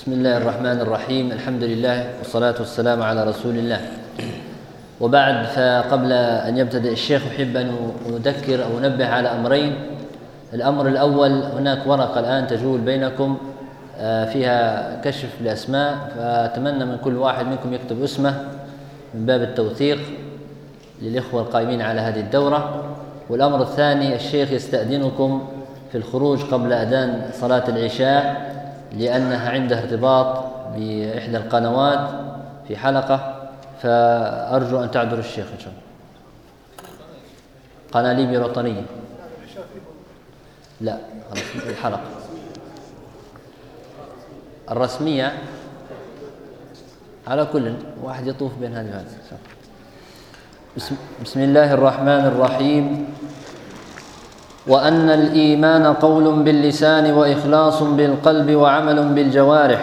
بسم الله الرحمن الرحيم. الحمد لله والصلاة والسلام على رسول الله، وبعد. فقبل أن يبتدئ الشيخ أحب أن أذكر أو أنبه على أمرين. الأمر الأول، هناك ورقة الآن تجول بينكم فيها كشف لأسماء، فأتمنى من كل واحد منكم يكتب اسمه من باب التوثيق للإخوة القائمين على هذه الدورة. والأمر الثاني، الشيخ يستأذنكم في الخروج قبل أذان صلاة العشاء لأنها عندها ارتباط بإحدى القنوات في حلقة، فأرجو أن تعذروا الشيخ إن شاء الله. قناة ليبيا الوطنية، لا الحلقة الرسمية. على كل واحد يطوف بين هذه وهذه. بسم الله الرحمن الرحيم. وأن الإيمان قول باللسان وإخلاص بالقلب وعمل بالجوارح،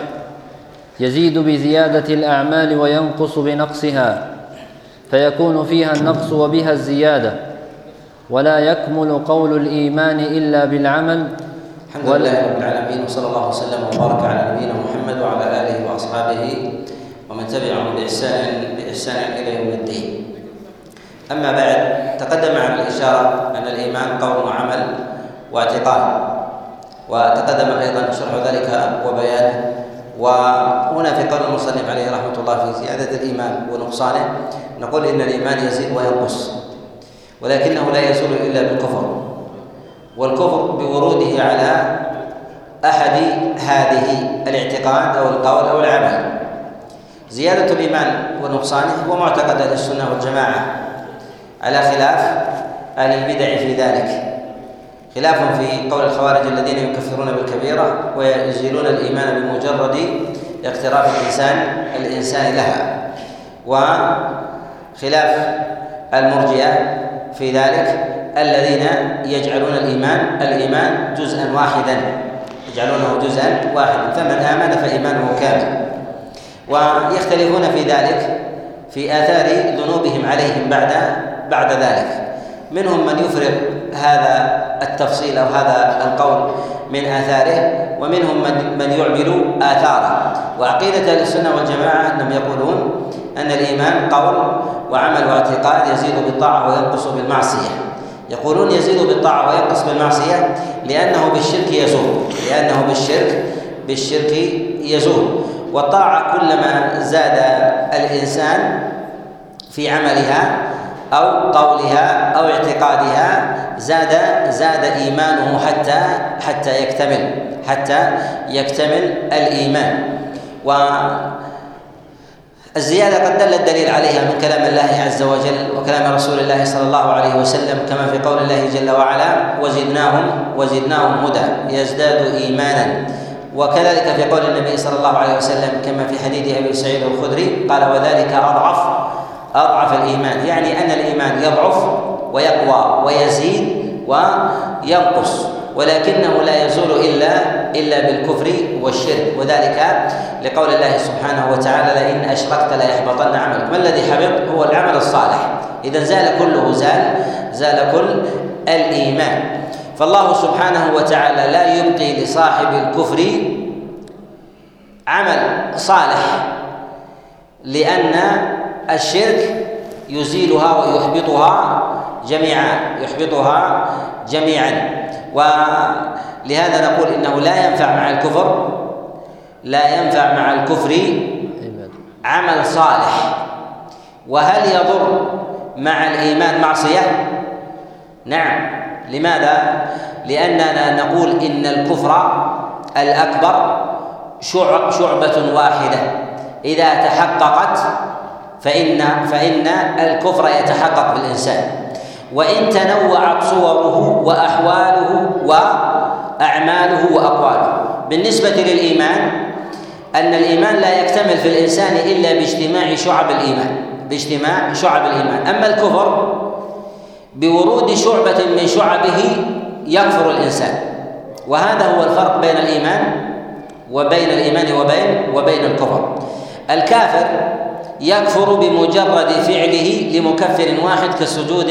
يزيد بزيادة الأعمال وينقص بنقصها، فيكون فيها النقص وبها الزيادة، ولا يكمل قول الإيمان إلا بالعمل. الحمد لله رب العالمين، وصلى الله وسلم وبارك على نبينا محمد وعلى آله وأصحابه ومن تبعهم بإحسان إلى يوم الدين. أما بعد، تقدم على الإشارة أن الإيمان قول وعمل واعتقاد، وتقدم أيضا شرح ذلك وبيانه. وهنا في قول المصنف عليه رحمة الله في زيادة الإيمان ونقصانه، نقول إن الإيمان يزيد وينقص، ولكنه لا يزول إلا بالكفر، والكفر بوروده على أحد هذه الاعتقاد أو القول أو العمل. زيادة الإيمان ونقصانه هو معتقد أهل السنة والجماعة، على خلاف أهل البدع في ذلك، خلاف في قول الخوارج الذين يكفرون بالكبيرة ويزيلون الإيمان بمجرد اقتراف الإنسان لها، وخلاف المرجئة في ذلك الذين يجعلون الإيمان جزءا واحدا، يجعلونه جزءا واحدا، فمن آمن فإيمانه كامل، ويختلفون في ذلك في آثار ذنوبهم عليهم بعد ذلك. منهم من يفرغ هذا التفصيل أو هذا القول من آثاره، ومنهم من يعمل آثاره. وعقيدة السنة والجماعة أنهم يقولون أن الإيمان قول وعمل واعتقاد، يزيد بالطاعة وينقص بالمعصية. يقولون يزيد بالطاعة وينقص بالمعصية لأنه بالشرك يزول، لأنه بالشرك يزول. والطاعة كلما زاد الإنسان في عملها أو قولها أو اعتقادها زاد إيمانه حتى يكتمل الإيمان. والزيادة قد دل الدليل عليها من كلام الله عز وجل وكلام رسول الله صلى الله عليه وسلم، كما في قول الله جل وعلا: وزدناهم هدى يزداد إيمانا. وكذلك في قول النبي صلى الله عليه وسلم كما في حديث أبي سعيد الخدري قال: وذلك أضعف الإيمان، يعني أن الإيمان يضعف ويقوى ويزيد وينقص، ولكنه لا يزول إلا بالكفر والشرك، وذلك لقول الله سبحانه وتعالى: لئن أشركت ليحبطن عملك. ما الذي حبط؟ هو العمل الصالح. إذا زال كل الإيمان. فالله سبحانه وتعالى لا يبقي لصاحب الكفر عمل صالح، لأن الشرك يزيلها ويحبطها جميعا. ولهذا نقول إنه لا ينفع مع الكفر عمل صالح. وهل يضر مع الإيمان معصية؟ نعم. لماذا؟ لأننا نقول إن الكفر الأكبر شعبة واحدة، إذا تحققت فإن الكفر يتحقق بالإنسان، وإن تنوعت صوره وأحواله وأعماله وأقواله. بالنسبة للإيمان، أن الإيمان لا يكتمل في الإنسان إلا باجتماع شعب الإيمان. أما الكفر بورود شعبة من شعبه يكفر الإنسان، وهذا هو الفرق بين الإيمان وبين الكفر. الكافر يكفر بمجرد فعله لمكفر واحد، كالسجود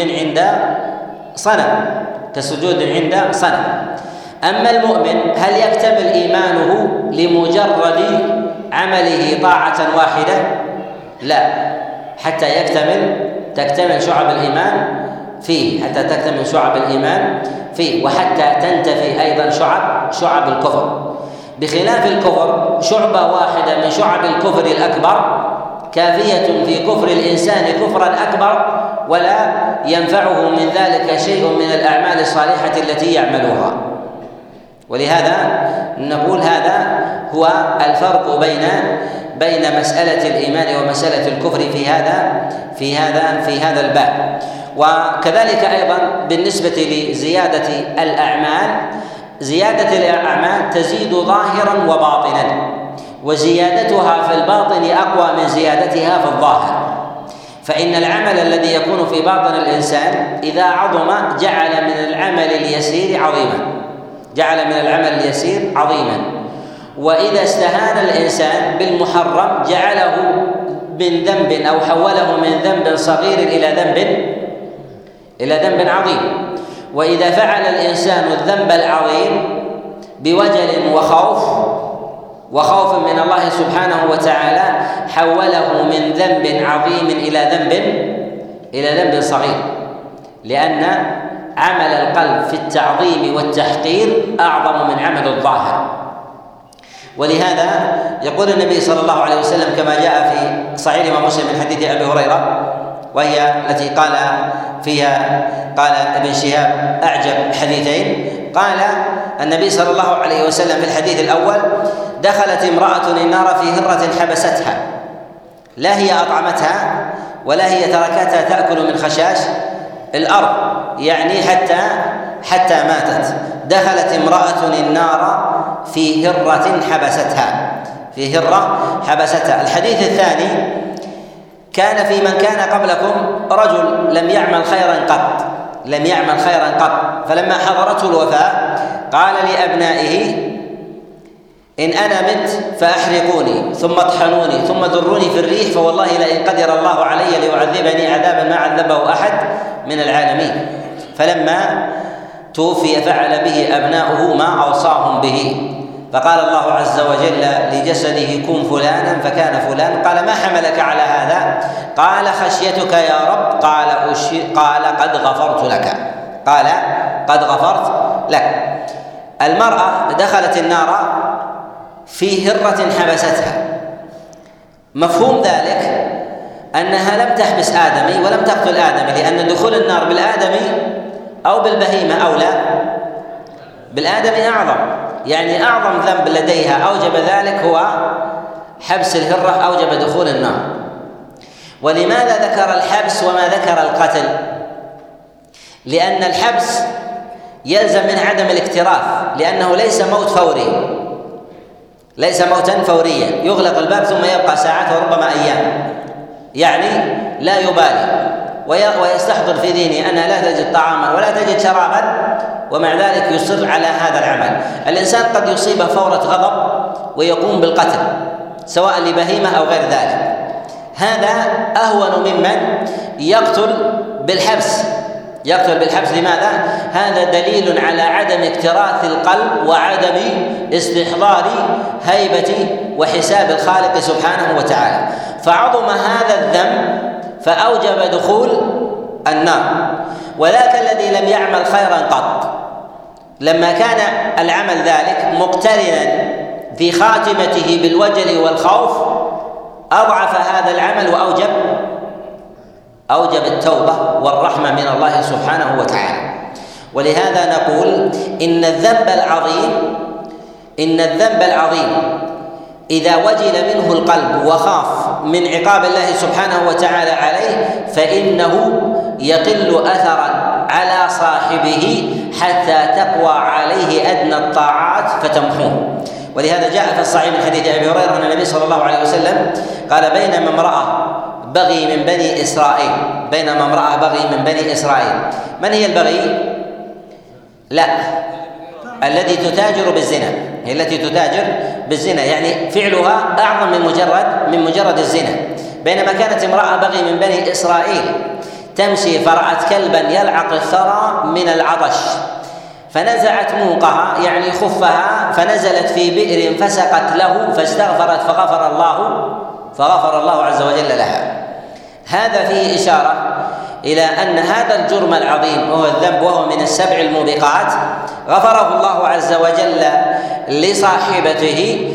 عند صنم. أما المؤمن هل يكتمل إيمانه لمجرد عمله طاعة واحدة؟ لا، حتى تكتمل شعب الإيمان فيه، حتى تكتمل شعب الإيمان فيه، وحتى تنتفي أيضا شعب الكفر. بخلاف الكفر، شعبة واحدة من شعب الكفر الأكبر كافية في كفر الإنسان كفرا أكبر، ولا ينفعه من ذلك شيء من الأعمال الصالحة التي يعملها. ولهذا نقول هذا هو الفرق بين مسألة الإيمان ومسألة الكفر في هذا الباب. وكذلك أيضا بالنسبة لزيادة الأعمال، زيادة الأعمال تزيد ظاهرا وباطنا، وزيادتها في الباطن أقوى من زيادتها في الظاهر، فإن العمل الذي يكون في باطن الإنسان إذا عظم جعل من العمل اليسير عظيما، وإذا استهان الإنسان بالمحرم جعله من ذنب أو حوله من ذنب صغير إلى ذنب عظيم. وإذا فعل الإنسان الذنب العظيم بوجل وخوف من الله سبحانه وتعالى حوله من ذنب عظيم إلى ذنب صغير، لأن عمل القلب في التعظيم والتحقير أعظم من عمل الظاهر. ولهذا يقول النبي صلى الله عليه وسلم كما جاء في صحيح مسلم من حديث أبي هريرة، وهي التي قال ابن شهاب أعجب حديثين، قال النبي صلى الله عليه وسلم في الحديث الأول: دخلت امرأة النار في هرة حبستها، لا هي أطعمتها ولا هي تركتها تأكل من خشاش الأرض، يعني حتى ماتت. دخلت امرأة النار في هرة حبستها، الحديث الثاني: كان في من كان قبلكم رجل لم يعمل خيرا قط، فلما حضرته الوفاة قال لأبنائه: إن أنا مت فأحرقوني ثم اطحنوني ثم ذروني في الريح، فوالله لئن قدر الله علي ليعذبني عذابا ما عذبه أحد من العالمين. فلما توفي فعل به أبناؤه ما أوصاهم به، فقال الله عز وجل لجسده: كن فلانا فكان فلان. قال: ما حملك على هذا؟ قال: خشيتك يا رب. قال: قد غفرت لك. المرأة دخلت النار في هرة حبستها، مفهوم ذلك أنها لم تحبس آدمي ولم تقتل آدمي، لأن دخول النار بالآدمي أو بالبهيمة أولى، بالآدمي أعظم، يعني أعظم ذنب لديها أوجب ذلك هو حبس الهرة، أوجب دخول النار. ولماذا ذكر الحبس وما ذكر القتل؟ لأن الحبس يلزم من عدم الاكتراث، لأنه ليس موتا فوريا يغلق الباب ثم يبقى ساعات وربما أيام، يعني لا يبالي ويستحضر في ذهنه أنها لا تجد طعاما ولا تجد شرابا، ومع ذلك يصر على هذا العمل. الإنسان قد يصيبه فورة غضب ويقوم بالقتل سواء لبهيمة أو غير ذلك، هذا أهون ممن يقتل بالحبس. لماذا؟ هذا دليل على عدم اكتراث القلب وعدم استحضار هيبة وحساب الخالق سبحانه وتعالى، فعظم هذا الذنب فأوجب دخول النار. وذاك الذي لم يعمل خيرا قط، لما كان العمل ذلك مقترنا في خاتمته بالوجل والخوف أضعف هذا العمل وأوجب التوبة والرحمة من الله سبحانه وتعالى. ولهذا نقول إن الذنب العظيم إذا وجل منه القلب وخاف من عقاب الله سبحانه وتعالى عليه فإنه يقل أثرا على صاحبه حتى تقوى عليه أدنى الطاعات فتمحوه. ولهذا جاء في الصحيح من حديث أبي هريرة أن النبي صلى الله عليه وسلم قال: بينما امرأة بغي من بني إسرائيل. من هي البغي؟ لا، التي تتاجر بالزنا، يعني فعلها أعظم من مجرد الزنا. بينما كانت امرأة بغي من بني إسرائيل تمشي فرأت كلبا يلعق الثرى من العطش، فنزعت موقها يعني خفها فنزلت في بئر فسقت له فاستغفرت فغفر الله عز وجل لها. هذا فيه إشارة إلى أن هذا الجرم العظيم وهو الذنب وهو من السبع الموبقات غفره الله عز وجل لصاحبته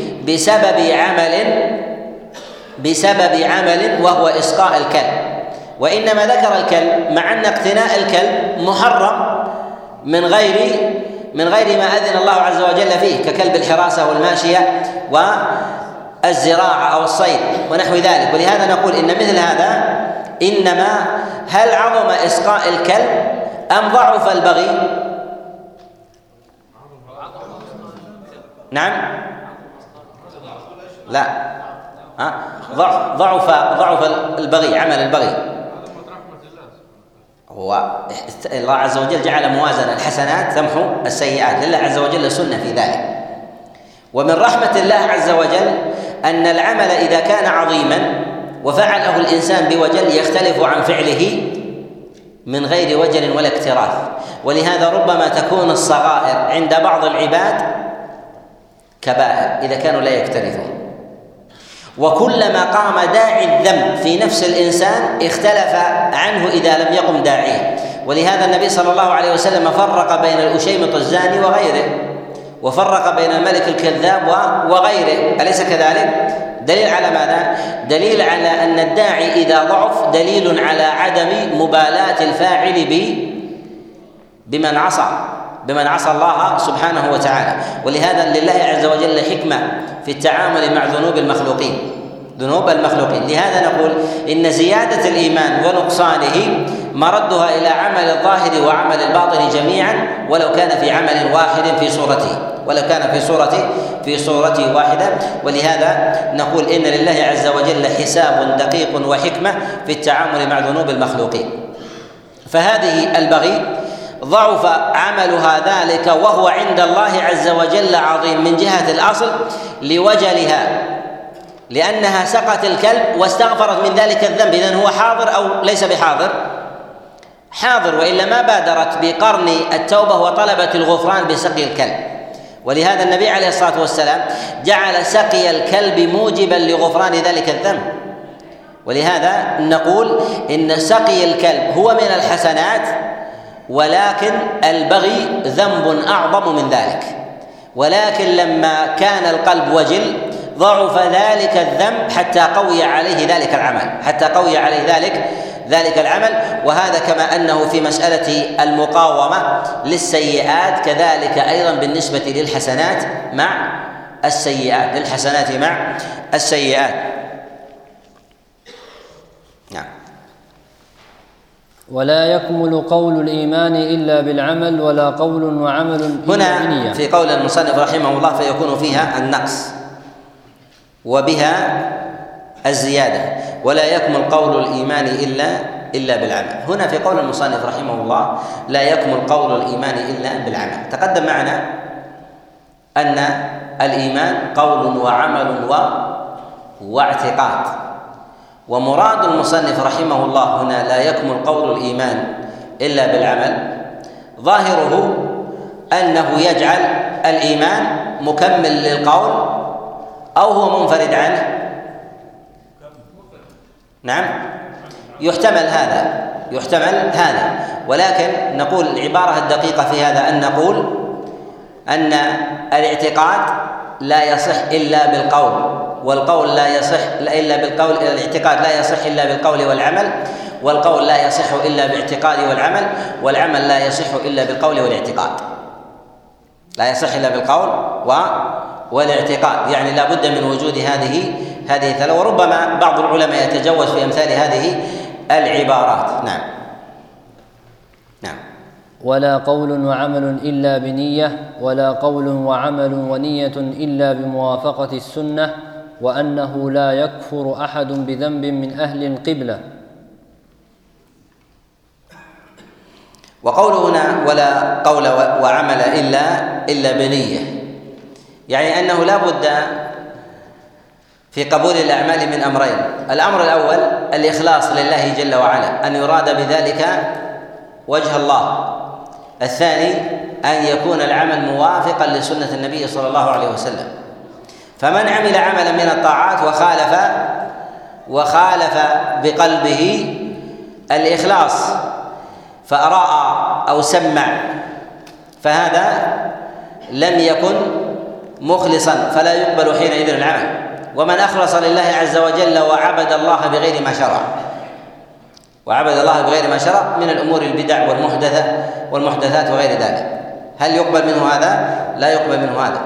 بسبب عمل وهو إسقاء الكلب. وإنما ذكر الكلب مع أن اقتناء الكلب محرم من غير ما أذن الله عز وجل فيه ككلب الحراسة والماشية والزراعة أو الصيد ونحو ذلك. ولهذا نقول إن مثل هذا إنما هل عظم إسقاء الكلب أم ضعف البغي؟ نعم لا ضعف البغي عمل البغي. هو الله عز وجل جعل موازنة الحسنات تمحو السيئات، لله عز وجل سنة في ذلك. ومن رحمة الله عز وجل أن العمل إذا كان عظيما وفعله الإنسان بوجل يختلف عن فعله من غير وجل ولا اكتراث. ولهذا ربما تكون الصغائر عند بعض العباد كبائر إذا كانوا لا يكترثون. وكلما قام داعي الذنب في نفس الإنسان اختلف عنه إذا لم يقم داعيه. ولهذا النبي صلى الله عليه وسلم فرق بين الأشيمط الزاني وغيره، وفرق بين الملك الكذاب وغيره، أليس كذلك؟ دليل على ماذا؟ دليل على أن الداعي إذا ضعف دليل على عدم مبالاة الفاعل بمن عصى الله سبحانه وتعالى. ولهذا لله عز وجل حكمة في التعامل مع ذنوب المخلوقين. لهذا نقول إن زيادة الإيمان ونقصانه مردها إلى عمل الظاهر وعمل الباطن جميعا ولو كان في عمل واحد في صورته واحدة. ولهذا نقول إن لله عز وجل حساب دقيق وحكمة في التعامل مع ذنوب المخلوقين. فهذه البغي ضعف عملها ذلك وهو عند الله عز وجل عظيم من جهة الأصل لوجلها، لأنها سقت الكلب واستغفرت من ذلك الذنب. إذن هو حاضر أو ليس بحاضر؟ حاضر، وإلا ما بادرت بقرن التوبة وطلبت الغفران بسقي الكلب. ولهذا النبي عليه الصلاة والسلام جعل سقي الكلب موجبا لغفران ذلك الذنب. ولهذا نقول إن سقي الكلب هو من الحسنات، ولكن البغي ذنب أعظم من ذلك. ولكن لما كان القلب وجل ضعف ذلك الذنب حتى قوي عليه ذلك العمل. وهذا كما أنه في مسألة المقاومة للسيئات كذلك أيضا بالنسبة للحسنات مع السيئات. نعم. ولا يكمل قول الإيمان إلا بالعمل ولا قول وعمل هنا في قول المصنف رحمه الله فيكون فيها النقص وبها الزيادة. ولا يكمل قول الإيمان إلا بالعمل. هنا في قول المصنف رحمه الله لا يكمل قول الإيمان إلا بالعمل. تقدم معنا أن الإيمان قول وعمل واعتقاد، ومراد المصنف رحمه الله هنا لا يكمل قول الإيمان إلا بالعمل ظاهره أنه يجعل الإيمان مكمل للقول أو هو منفرد عنه. نعم يحتمل هذا، ولكن نقول العبارة الدقيقة في هذا أن نقول أن الاعتقاد لا يصح إلا بالقول، والقول لا يصح إلا بالقول، الاعتقاد لا يصح إلا بالقول والعمل، والقول لا يصح إلا بالاعتقاد والعمل، والعمل لا يصح إلا بالقول والاعتقاد، لا يصح إلا بالقول والاعتقاد. يعني لا بد من وجود هذه ثلاثة. وربما بعض العلماء يتجوز في أمثال هذه العبارات. نعم. ولا قول وعمل إلا بنية، ولا قول وعمل ونية إلا بموافقة السنة، وأنه لا يكفر أحد بذنب من أهل القبلة. وقولنا ولا قول وعمل إلا بنية، يعني أنه لا بد في قبول الأعمال من أمرين. الأمر الأول الإخلاص لله جل وعلا، أن يراد بذلك وجه الله. الثاني أن يكون العمل موافقا لسنة النبي صلى الله عليه وسلم. فمن عمل عملا من الطاعات وخالف بقلبه الإخلاص فأرأى أو سمع فهذا لم يكن مخلصا فلا يقبل حينئذ العمل. ومن أخلص لله عز وجل وعبد الله بغير ما شرع من الأمور البدع والمحدثات وغير ذلك، هل يقبل منه هذا؟ لا يقبل منه هذا.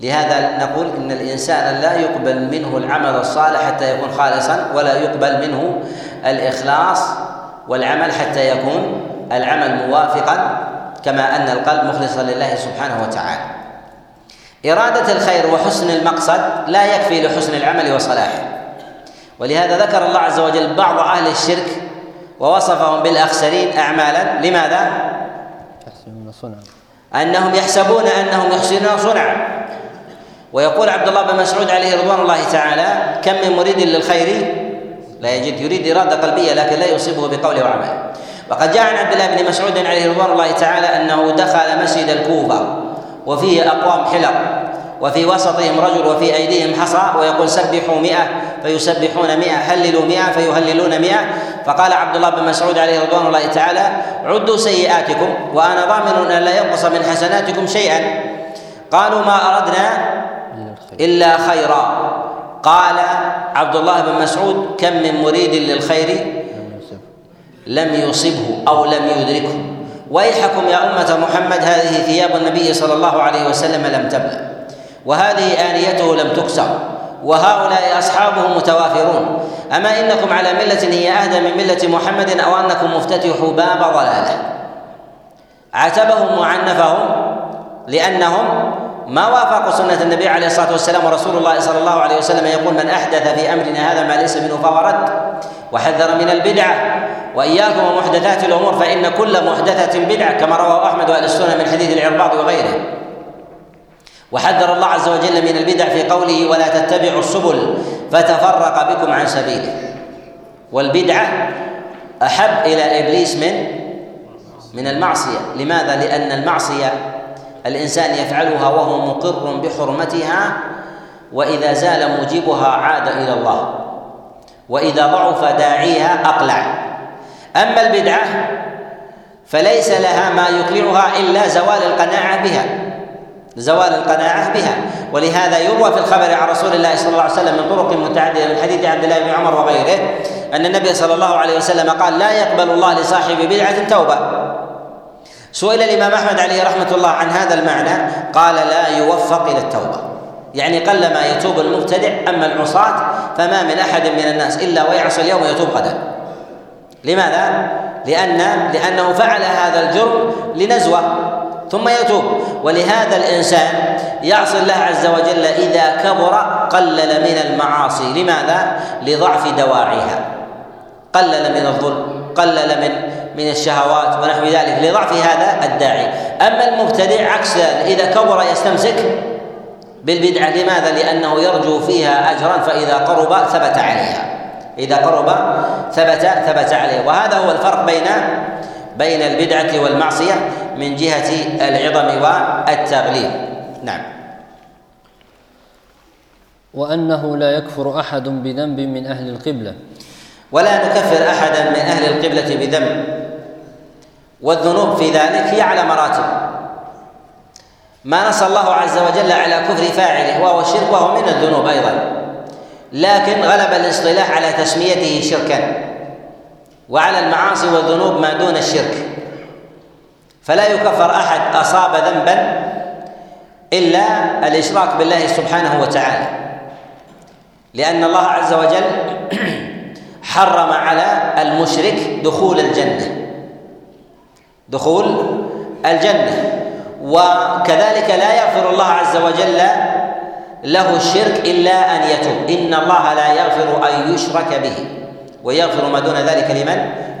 لهذا نقول إن الإنسان لا يقبل منه العمل الصالح حتى يكون خالصا، ولا يقبل منه الإخلاص والعمل حتى يكون العمل موافقا كما أن القلب مخلصا لله سبحانه وتعالى. إرادة الخير وحسن المقصد لا يكفي لحسن العمل وصلاحه، ولهذا ذكر الله عز وجل بعض أهل الشرك ووصفهم بالأخسرين أعمالا. لماذا؟ أنهم يحسبون أنهم يحسنون صنعا. ويقول عبد الله بن مسعود عليه رضوان الله تعالى: كم من مريد للخير لا يجد، يريد إرادة قلبية لكن لا يصيبه بقوله وعمله. وقد جاء عن عبد الله بن مسعود عليه رضوان الله تعالى أنه دخل مسجد الكوفة وفيه أقوام حلق، وفي وسطهم رجل وفي أيديهم حصى، ويقول: سبحوا 100 فيسبحون 100، هللوا 100 فيهللون 100. فقال عبد الله بن مسعود عليه رضوان الله تعالى: عدوا سيئاتكم وأنا ضامن أن لا ينقص من حسناتكم شيئا. قالوا: ما أردنا إلا خيرا. قال عبد الله بن مسعود: كم من مريد للخير لم يصبه أو لم يدركه. ويحكم يا أمة محمد، هذه ثياب النبي صلى الله عليه وسلم لم تبلى، وهذه آنيته لم تكسر، وهؤلاء أصحابه متوافرون. أما إنكم على ملة هي أهدى من ملة محمد، أو أنكم مفتتحوا باب ضلاله. عاتبهم وعنفهم لأنهم ما وافقوا سنة النبي عليه الصلاة والسلام، ورسول الله صلى الله عليه وسلم يقول: من أحدث في أمرنا هذا ما ليس منه فهو رد، وحذر من البدعة: وإياكم ومحدثات الأمور فإن كل محدثة بدعة، كما رواه أحمد وأهل السنة من حديث العرباض وغيره. وحذر الله عز وجل من البدع في قوله: ولا تتبعوا السبل فتفرق بكم عن سبيله. والبدعة أحب إلى إبليس من المعصية. لماذا؟ لأن المعصية الإنسان يفعلها وهو مقر بحرمتها، وإذا زال موجبها عاد إلى الله، وإذا ضعف داعيها أقلع. أما البدعة فليس لها ما يقلعها إلا زوال القناعة بها، ولهذا يروى في الخبر عن رسول الله صلى الله عليه وسلم من طرق متعددة من حديث عبد الله بن عمر وغيره أن النبي صلى الله عليه وسلم قال: لا يقبل الله لصاحب بدعة توبة. سئل الإمام أحمد عليه رحمة الله عن هذا المعنى، قال: لا يوفق إلى التوبة، يعني قلما يتوب المبتدع. أما العصاة فما من أحد من الناس إلا ويعصي اليوم ويتوب غدا. لماذا؟ لأنه فعل هذا الجرم لنزوة ثم يتوب. ولهذا الإنسان يعصي الله عز وجل إذا كبر قلل من المعاصي. لماذا؟ لضعف دواعيها، قلل من الظلم، قلل من الشهوات ونحو ذلك، لضعف هذا الداعي. أما المبتدع عكس ذلك، إذا كبر يستمسك بالبدعة. لماذا؟ لأنه يرجو فيها أجرا، فإذا قرب ثبت عليها، ثبت عليه. وهذا هو الفرق بين البدعة والمعصية من جهة العظم والتغليب. نعم. وأنه لا يكفر أحد بذنب من أهل القبلة. ولا نكفر أحدا من أهل القبلة بذنب، والذنوب في ذلك هي على مراتب. ما نص الله عز وجل على كفر فاعله وهو الشرك، وهو من الذنوب أيضا، لكن غلب الاصطلاح على تسميته شركا. وعلى المعاصي والذنوب ما دون الشرك، فلا يكفر أحد أصاب ذنبا إلا الإشراك بالله سبحانه وتعالى، لأن الله عز وجل حرم على المشرك دخول الجنة. وكذلك لا يغفر الله عز وجل له الشرك إلا أن يتوب. إن الله لا يغفر أن يشرك به ويغفر ما دون ذلك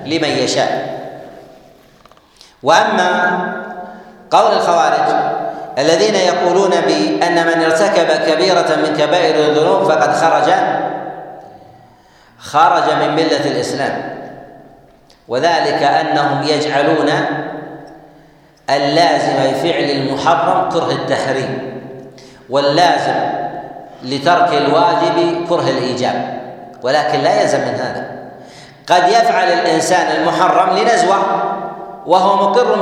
لمن يشاء. وأما قول الخوارج الذين يقولون بأن من ارتكب كبيرة من كبائر الذنوب فقد خرج من ملة الإسلام، وذلك أنهم يجعلون اللازمة لفعل المحرم كره التحريم، واللازم لترك الواجب كره الإيجاب، ولكن لا يلزم من هذا. قد يفعل الإنسان المحرم لنزوة وهو مقر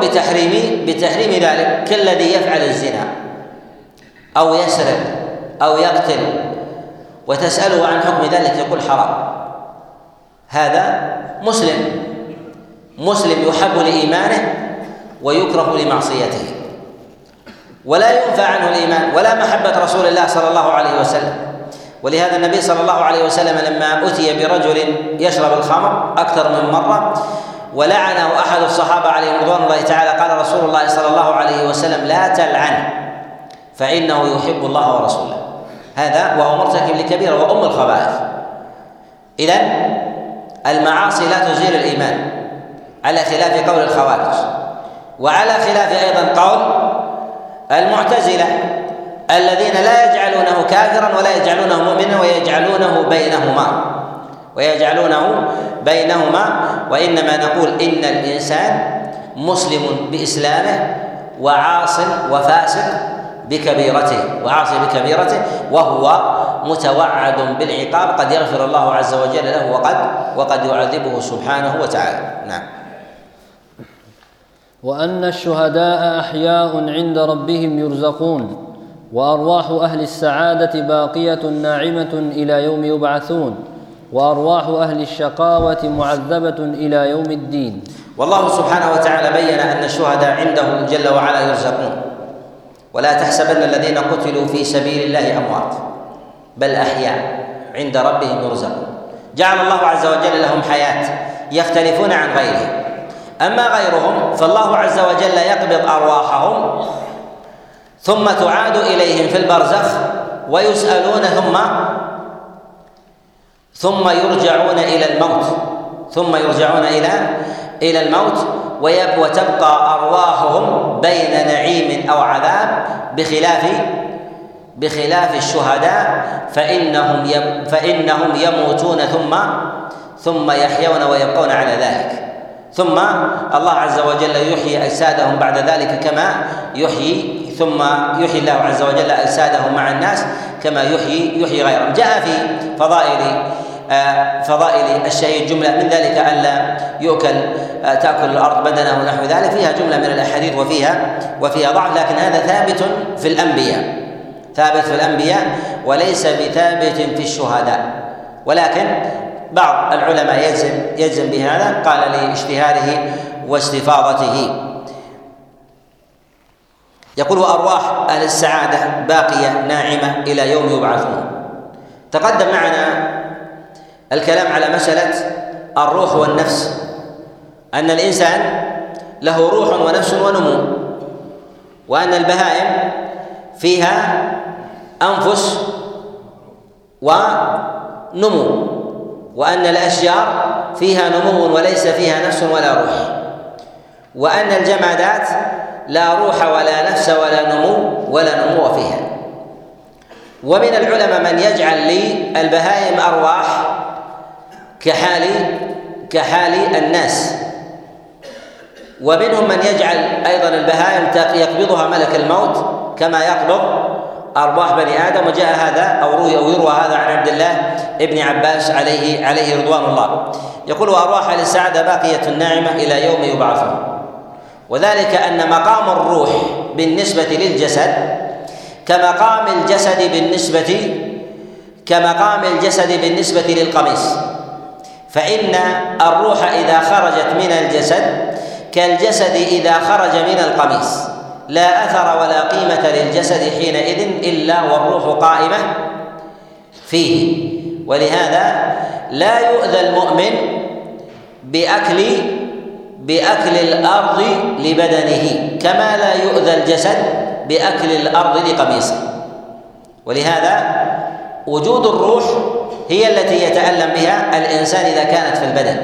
بتحريم ذلك، كالذي يفعل الزنا أو يسرق أو يقتل، وتسأله عن حكم ذلك يقول حرام. هذا مسلم يحب لإيمانه ويكره لمعصيته، ولا ينفع عنه الإيمان ولا محبة رسول الله صلى الله عليه وسلم. ولهذا النبي صلى الله عليه وسلم لما أتي برجل يشرب الخمر أكثر من مرة ولعنه أحد الصحابة عليهم رضوان الله تعالى، قال رسول الله صلى الله عليه وسلم: لا تلعنه فإنه يحب الله ورسوله. هذا وهو مرتكب لكبيرة وأم الخبائث. إذن المعاصي لا تزيل الإيمان، على خلاف قول الخوارج، وعلى خلاف أيضا قول المعتزلة الذين لا يجعلونه كافرا ولا يجعلونه مؤمنا، ويجعلونه بينهما، وإنما نقول إن الإنسان مسلم بإسلامه وعاص وفاسق بكبيرته وهو متوعد بالعقاب، قد يغفر الله عز وجل له وقد يعذبه سبحانه وتعالى. نعم. وأن الشهداء أحياء عند ربهم يرزقون، وأرواح أهل السعادة باقية ناعمة إلى يوم يبعثون، وأرواح أهل الشقاوة معذبة إلى يوم الدين. والله سبحانه وتعالى بيّن أن الشهداء عندهم جل وعلا يرزقون، ولا تحسبن الذين قتلوا في سبيل الله أموات بل أحياء عند ربهم يرزقون. جعل الله عز وجل لهم حياة يختلفون عن غيرهم. أما غيرهم فالله عز وجل يقبض أرواحهم ثم تعاد إليهم في البرزخ ويسألون، ثم يرجعون إلى الموت وتبقى أرواحهم بين نعيم أو عذاب، بخلاف الشهداء فإنهم يموتون ثم يحيون ويبقون على ذلك، ثم الله عز وجل يحيي أجسادهم بعد ذلك ثم يحيي الله عز وجل أجسادهم مع الناس كما يحيي غيرهم. جاء في فضائل الشهيد جملة من ذلك، ألا تأكل الأرض بدنه نحو ذلك، فيها جملة من الأحاديث وفيها ضعف، لكن هذا ثابت في الأنبياء وليس بثابت في الشهداء، ولكن بعض العلماء يجزم بهذا، قال لاشتهاره واستفاضته. يقول: وأرواح أهل السعادة باقية ناعمة إلى يوم يبعثون. تقدم معنا الكلام على مسألة الروح والنفس، أن الإنسان له روح ونفس ونمو، وأن البهائم فيها أنفس ونمو، وأن الأشجار فيها نمو وليس فيها نفس ولا روح، وأن الجمادات لا روح ولا نفس ولا نمو فيها. ومن العلماء من يجعل للبهائم أرواح كحال الناس، ومنهم من يجعل أيضا البهائم يقبضها ملك الموت كما يقبض أرواح بني آدم. وجاء هذا أو يروى هذا عن عبد الله ابن عباس عليه رضوان الله. يقول: وأرواح أهل السعادة باقية ناعمة إلى يوم يبعثون. وذلك أن مقام الروح بالنسبة للجسد كمقام الجسد للقميص، فإن الروح إذا خرجت من الجسد كالجسد إذا خرج من القميص، لا أثر ولا قيمة للجسد حينئذ إلا والروح قائمة فيه. ولهذا لا يؤذى المؤمن بأكل الأرض لبدنه كما لا يؤذى الجسد بأكل الأرض لقميصه. ولهذا وجود الروح هي التي يتألم بها الإنسان إذا كانت في البدن،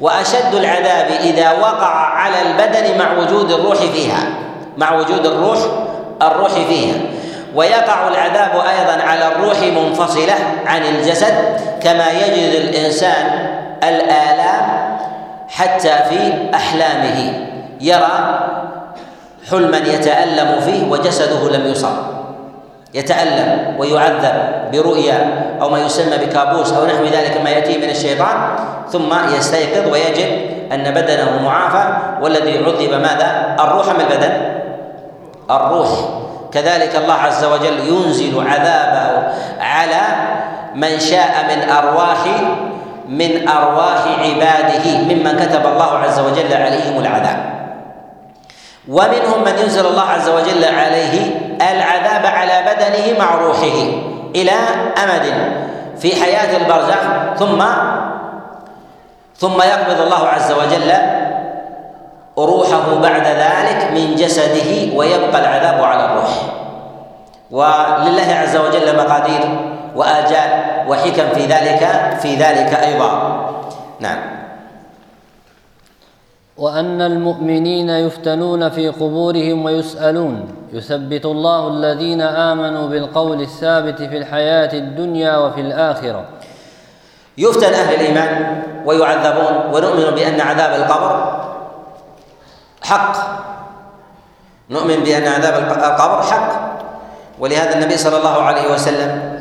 وأشد العذاب إذا وقع على البدن مع وجود الروح فيها، ويقع العذاب أيضا على الروح منفصلة عن الجسد كما يجد الإنسان الآلام حتى في أحلامه، يرى حلما يتألم فيه وجسده لم يصب، يتألم ويعذب برؤيا أو ما يسمى بكابوس أو نحو ذلك ما يأتيه من الشيطان، ثم يستيقظ ويجد أن بدنه معافى، والذي عذب ماذا؟ الروح من البدن، الروح. كذلك الله عز وجل ينزل عذابه على من شاء من أرواح عباده ممن كتب الله عز وجل عليهم العذاب، ومنهم من ينزل الله عز وجل عليه العذاب على بدنه مع روحه إلى أمد في حياة البرزخ، ثم يقبض الله عز وجل روحه بعد ذلك من جسده، ويبقى العذاب على الروح. ولله عز وجل مقادير وآجال وحكم في ذلك أيضا. نعم. وأن المؤمنين يفتنون في قبورهم ويسألون، يثبت الله الذين آمنوا بالقول الثابت في الحياة الدنيا وفي الآخرة. يفتن أهل الإيمان ويعذبون، ونؤمن بأن عذاب القبر حق، نؤمن بأن عذاب القبر حق، ولهذا النبي صلى الله عليه وسلم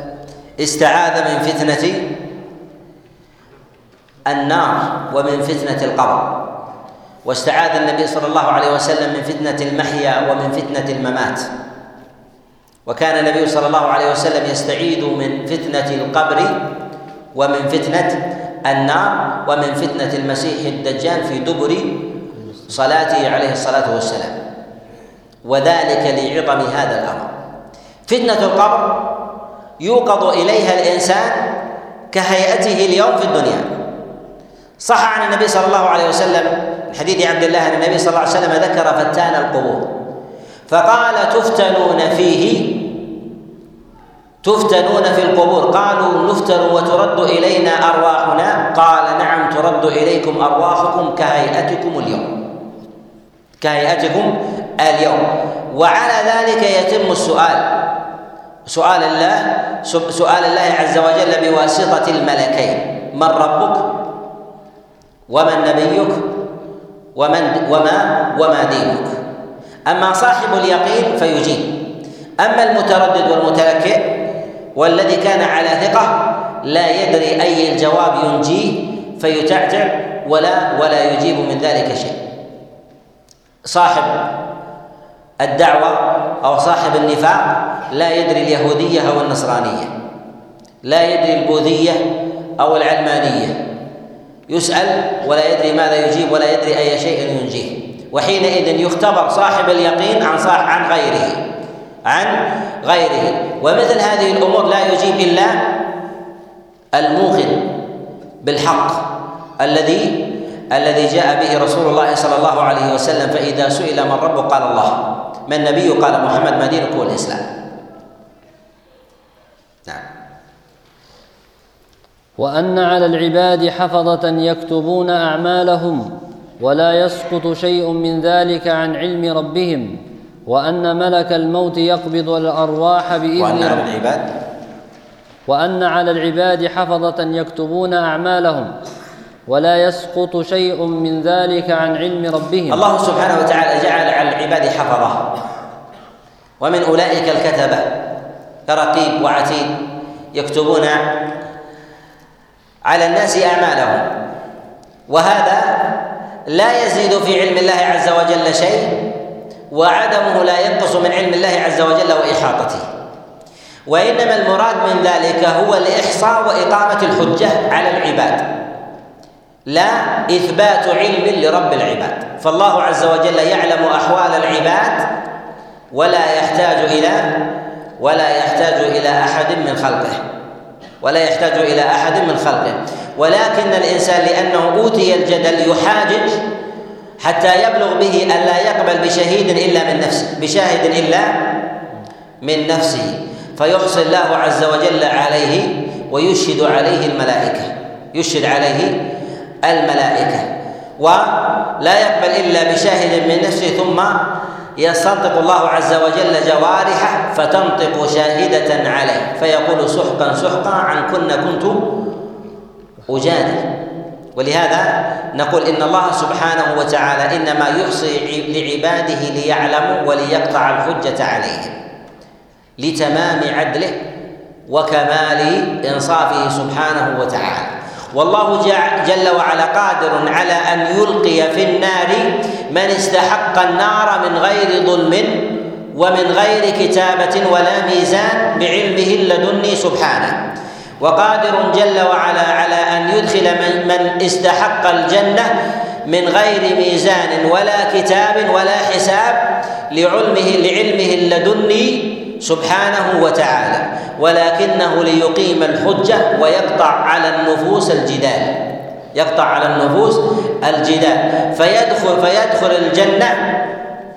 استعاذ من فتنة النار ومن فتنة القبر، واستعاذ النبي صلى الله عليه وسلم من فتنة المحيا ومن فتنة الممات، وكان النبي صلى الله عليه وسلم يستعيذ من فتنة القبر ومن فتنة النار ومن فتنة المسيح الدجال في دبر صلاته عليه الصلاة والسلام، وذلك لعظم هذا الأمر. فتنة القبر يوقظ إليها الإنسان كهيئته اليوم في الدنيا. صح عن النبي صلى الله عليه وسلم حديث عبد الله أن النبي صلى الله عليه وسلم ذكر فتان القبور فقال تفتنون في القبور، قالوا نفتن وترد إلينا أرواحنا، قال نعم ترد إليكم أرواحكم كهيئتكم اليوم. وعلى ذلك يتم سؤال الله عز وجل بواسطة الملكين، من ربك ومن نبيك وما دينك. أما صاحب اليقين فيجيب، أما المتردد والمتلكئ والذي كان على ثقة لا يدري أي الجواب ينجيه فيتعتع ولا يجيب من ذلك شيء. صاحب الدعوة أو صاحب النفاق لا يدري اليهودية أو النصرانية، لا يدري البوذية أو العلمانية، يسأل ولا يدري ماذا يجيب ولا يدري أي شيء ينجيه. وحينئذ يختبر صاحب اليقين عن غيره. ومثل هذه الأمور لا يجيب إلا الموقن بالحق الذي جاء به رسول الله صلى الله عليه وسلم. فإذا سئل من ربه قال الله، من نبي قال محمد، ما دينك والإسلام. نعم. وأن على العباد حفظة يكتبون أعمالهم ولا يسقط شيء من ذلك عن علم ربهم، وأن ملك الموت يقبض الأرواح بإذن ربهم. وأن على العباد حفظة يكتبون أعمالهم ولا يسقط شيء من ذلك عن علم ربهم. الله سبحانه وتعالى جعل على العباد حفظة، ومن أولئك الكتبة كرقيب وعتيد يكتبون على الناس أعمالهم، وهذا لا يزيد في علم الله عز وجل شيء، وعدمه لا ينقص من علم الله عز وجل وإحاطته، وإنما المراد من ذلك هو الإحصاء وإقامة الحجة على العباد، لا إثبات علم لرب العباد. فالله عز وجل يعلم أحوال العباد ولا يحتاج إلى أحد من خلقه، ولكن الإنسان لأنه أوتي الجدل يحاجج حتى يبلغ به أن لا يقبل بشهيد إلا من نفسه، فيحصي الله عز وجل عليه ويشهد عليه الملائكة، ولا يقبل إلا بشاهد من نفسه، ثم يستنطق الله عز وجل جوارحه فتنطق شاهدة عليه فيقول سحقا عن كنت أجادل. ولهذا نقول إن الله سبحانه وتعالى إنما يحصي لعباده ليعلموا وليقطع الحجة عليهم لتمام عدله وكمال إنصافه سبحانه وتعالى. والله جل وعلا قادر على أن يلقي في النار من استحق النار من غير ظلم ومن غير كتابة ولا ميزان بعلمه اللدني سبحانه، وقادر جل وعلا على أن يدخل من استحق الجنة من غير ميزان ولا كتاب ولا حساب لعلمه اللدني سبحانه وتعالى، ولكنه ليقيم الحجة ويقطع على النفوس الجدال، يقطع على النفوس الجدال، فيدخل الجنة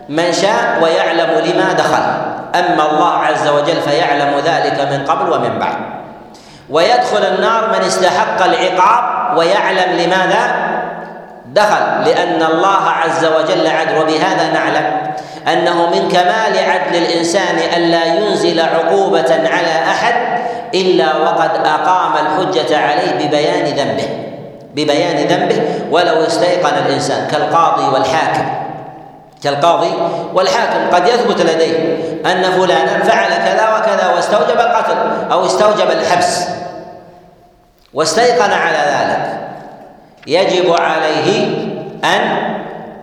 من شاء ويعلم لما دخل، أما الله عز وجل فيعلم ذلك من قبل ومن بعد. ويدخل النار من استحق العقاب ويعلم لماذا دخل، لأن الله عز وجل عدل، وبهذا نعلم أنه من كمال عدل الإنسان ألا ينزل عقوبة على أحد إلا وقد أقام الحجة عليه ببيان ذنبه ولو استيقن الإنسان، كالقاضي والحاكم قد يثبت لديه أن فلانا فعل كذا وكذا واستوجب القتل أو استوجب الحبس واستيقن على ذلك، يجب عليه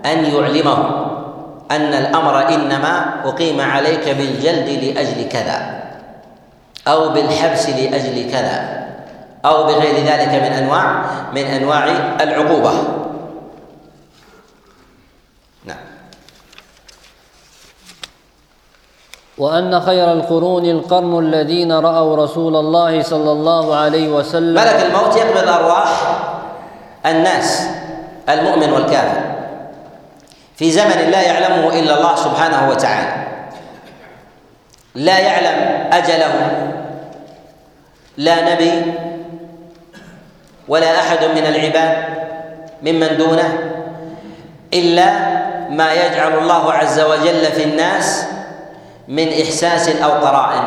أن يعلمه أن الأمر إنما أقيم عليك بالجلد لأجل كذا أو بالحبس لأجل كذا أو بغير ذلك من أنواع العقوبة. وأن خير القرون القرن الذين رأوا رسول الله صلى الله عليه وسلم. ملك الموت يقبض أرواح الناس المؤمن والكافر في زمن لا يعلمه إلا الله سبحانه وتعالى، لا يعلم أجله لا نبي ولا أحد من العباد ممن دونه، إلا ما يجعل الله عز وجل في الناس من إحساس أو قرائن،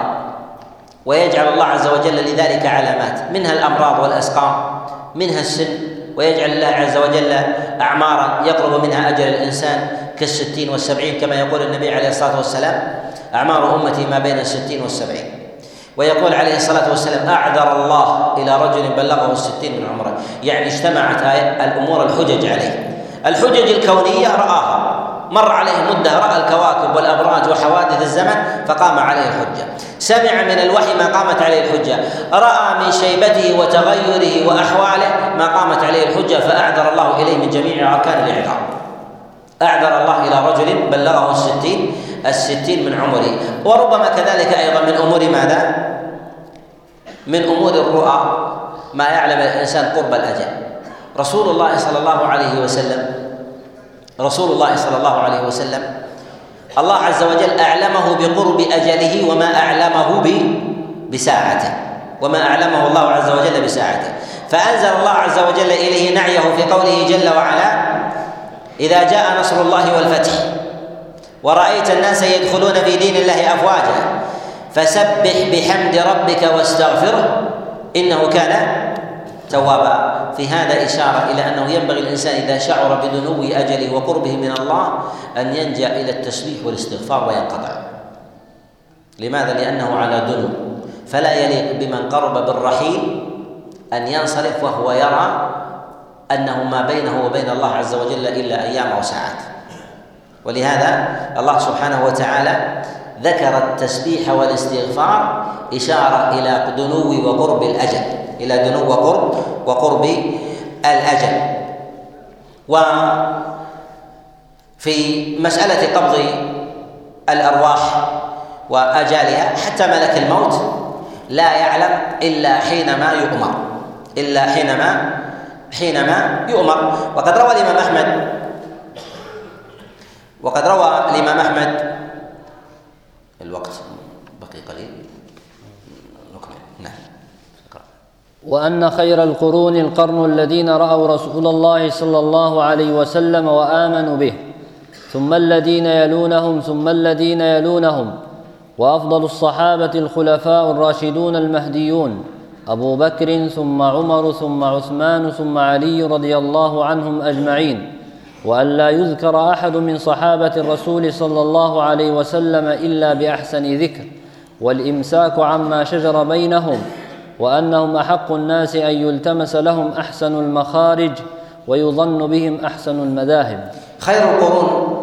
ويجعل الله عز وجل لذلك علامات، منها الأمراض والأسقام، منها السن، ويجعل الله عز وجل أعمارا يقرب منها أجل الإنسان كالستين والسبعين، كما يقول النبي عليه الصلاة والسلام أعمار أمتي ما بين 60 و70، ويقول عليه الصلاة والسلام أعذر الله إلى رجل بلغه 60 من عمره، يعني اجتمعت الأمور الحجج عليه. الحجج الكونية رآها، مر عليه مدة، رأى الكواكب والأبراج وحوادث الزمن فقام عليه الحجة، سمع من الوحي ما قامت عليه الحجة، رأى من شيبته وتغيره وأحواله ما قامت عليه الحجة، فأعذر الله إليه من جميع أركان الإعذار. أعذر الله إلى رجل بلغه 60 من عمره. وربما كذلك أيضا من أمور ماذا؟ من أمور الرؤى ما يعلم الإنسان قرب الأجل. رسول الله صلى الله عليه وسلم الله عز وجل أعلمه بقرب أجله وما أعلمه بساعته، وما أعلمه الله عز وجل بساعته، فأنزل الله عز وجل إليه نعيه في قوله جل وعلا إذا جاء نصر الله والفتح ورأيت الناس يدخلون في دين الله أفواجا فسبح بحمد ربك واستغفره إنه كان توابا. في هذا إشارة إلى أنه ينبغي الإنسان إذا شعر بدنو أجله وقربه من الله أن ينجع إلى التسبيح والاستغفار وينقطع. لماذا؟ لأنه على دنو، فلا يليق بمن قرب بالرحيل أن ينصرف وهو يرى أنه ما بينه وبين الله عز وجل إلا أيام وساعات. ولهذا الله سبحانه وتعالى ذكر التسبيح والاستغفار إشارة إلى دنو وقرب الأجل، إلى دنو وقرب الأجل. وفي مسألة قبض الأرواح وأجالها حتى ملك الموت لا يعلم إلا حينما يؤمر. وقد روى الإمام أحمد الوقت بقي قليل. وأن خير القرون القرن الذين رأوا رسول الله صلى الله عليه وسلم وآمنوا به، ثم الذين يلونهم، ثم الذين يلونهم، وأفضل الصحابة الخلفاء الراشدون المهديون، أبو بكر ثم عمر ثم عثمان ثم علي رضي الله عنهم أجمعين، وأن لا يذكر أحد من صحابة الرسول صلى الله عليه وسلم إلا بأحسن ذكر، والإمساك عما شجر بينهم، وأنهم أحق الناس أن يلتمس لهم أحسن المخارج ويظن بهم أحسن المذاهب. خير القرون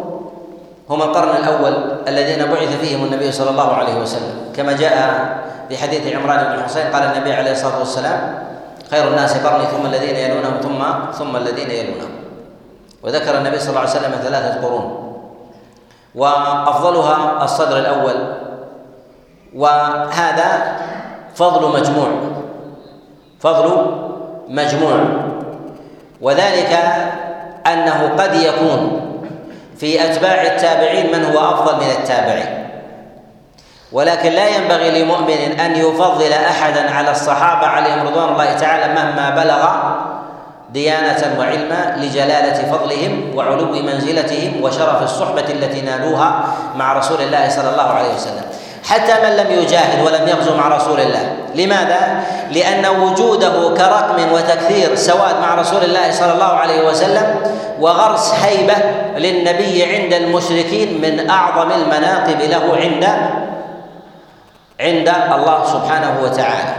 هم القرن الأول الذين بعث فيهم النبي صلى الله عليه وسلم، كما جاء في حديث عمران بن حسين قال النبي عليه الصلاة والسلام خير الناس قرني ثم الذين يلونهم ثم الذين يلونهم، وذكر النبي صلى الله عليه وسلم 3 قرون، وأفضلها الصدر الأول، وهذا فضل مجموع، وذلك أنه قد يكون في أتباع التابعين من هو أفضل من التابعين، ولكن لا ينبغي لمؤمن أن يفضل أحدا على الصحابة عليهم رضوان الله تعالى مهما بلغ ديانة وعلما، لجلالة فضلهم وعلو منزلتهم وشرف الصحبة التي نالوها مع رسول الله صلى الله عليه وسلم، حتى من لم يجاهد ولم يغزو مع رسول الله. لماذا؟ لأن وجوده كرقم وتكثير سواد مع رسول الله صلى الله عليه وسلم وغرس هيبة للنبي عند المشركين من أعظم المناقب له عند الله سبحانه وتعالى.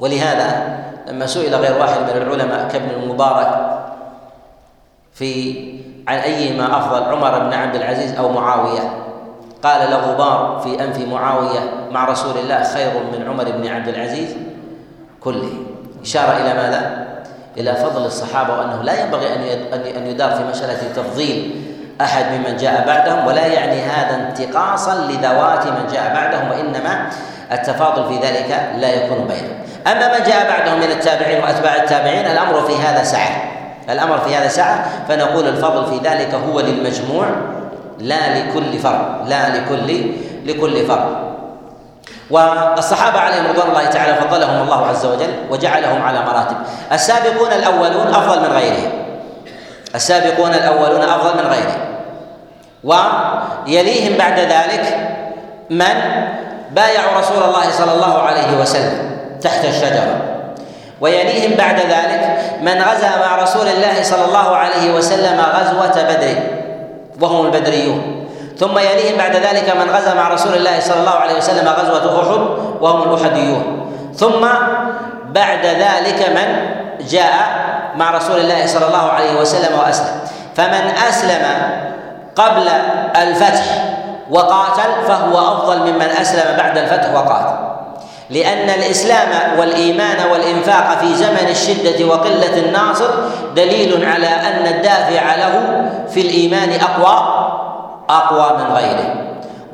ولهذا لما سئل غير واحد من العلماء كابن المبارك عن أيهما أفضل، عمر بن عبد العزيز أو معاوية، قال لغبار في أنف معاوية مع رسول الله خير من عمر بن عبد العزيز كله، إشارة إلى ماذا؟ إلى فضل الصحابة، وأنه لا ينبغي أن يدار في مسألة تفضيل أحد ممن جاء بعدهم، ولا يعني هذا انتقاصا لذوات من جاء بعدهم، وإنما التفاضل في ذلك لا يكون بينهم. أما من جاء بعدهم من التابعين وأتباع التابعين الأمر في هذا سعة، فنقول الفضل في ذلك هو للمجموع لا لكل فرد. والصحابة عليهم رضوان الله تعالى فضلهم الله عز وجل وجعلهم على مراتب. السابقون الأولون أفضل من غيرهم، ويليهم بعد ذلك من بايعوا رسول الله صلى الله عليه وسلم تحت الشجرة، ويليهم بعد ذلك من غزا مع رسول الله صلى الله عليه وسلم غزوة بدر وهم البدريون، ثم يليهم بعد ذلك من غزا مع رسول الله صلى الله عليه وسلم غزوة أحد وهم الأحديون، ثم بعد ذلك من جاء مع رسول الله صلى الله عليه وسلم وأسلم. فمن أسلم قبل الفتح وقاتل فهو أفضل ممن أسلم بعد الفتح وقاتل، لأن الإسلام والإيمان والإنفاق في زمن الشدة وقلة الناصر دليل على أن الدافع له في الإيمان أقوى من غيره.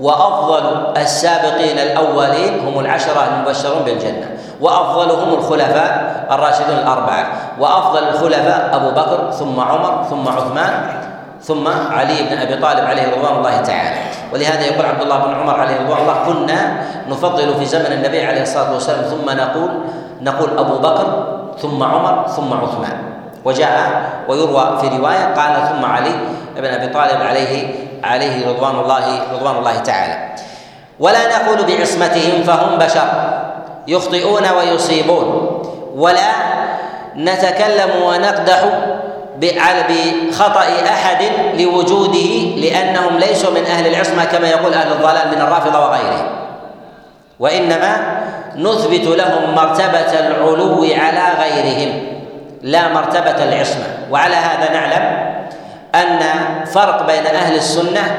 وأفضل السابقين الأولين هم 10 المبشرون بالجنة، وأفضلهم الخلفاء الراشدون 4، وأفضل الخلفاء أبو بكر ثم عمر ثم عثمان ثم علي بن أبي طالب عليه رضوان الله تعالى. ولهذا يقول عبد الله بن عمر عليه رضوان الله كنا نفضل في زمن النبي عليه الصلاة والسلام ثم نقول أبو بكر ثم عمر ثم عثمان، وجاء ويروى في رواية قال ثم علي بن أبي طالب عليه رضوان الله تعالى. ولا نقول بعصمتهم فهم بشر يخطئون ويصيبون، ولا نتكلم ونقدح بخطأ أحد لوجوده، لأنهم ليسوا من أهل العصمة كما يقول أهل الضلال من الرافضة وغيره، وإنما نثبت لهم مرتبة العلو على غيرهم لا مرتبة العصمة. وعلى هذا نعلم أن فرق بين أهل السنة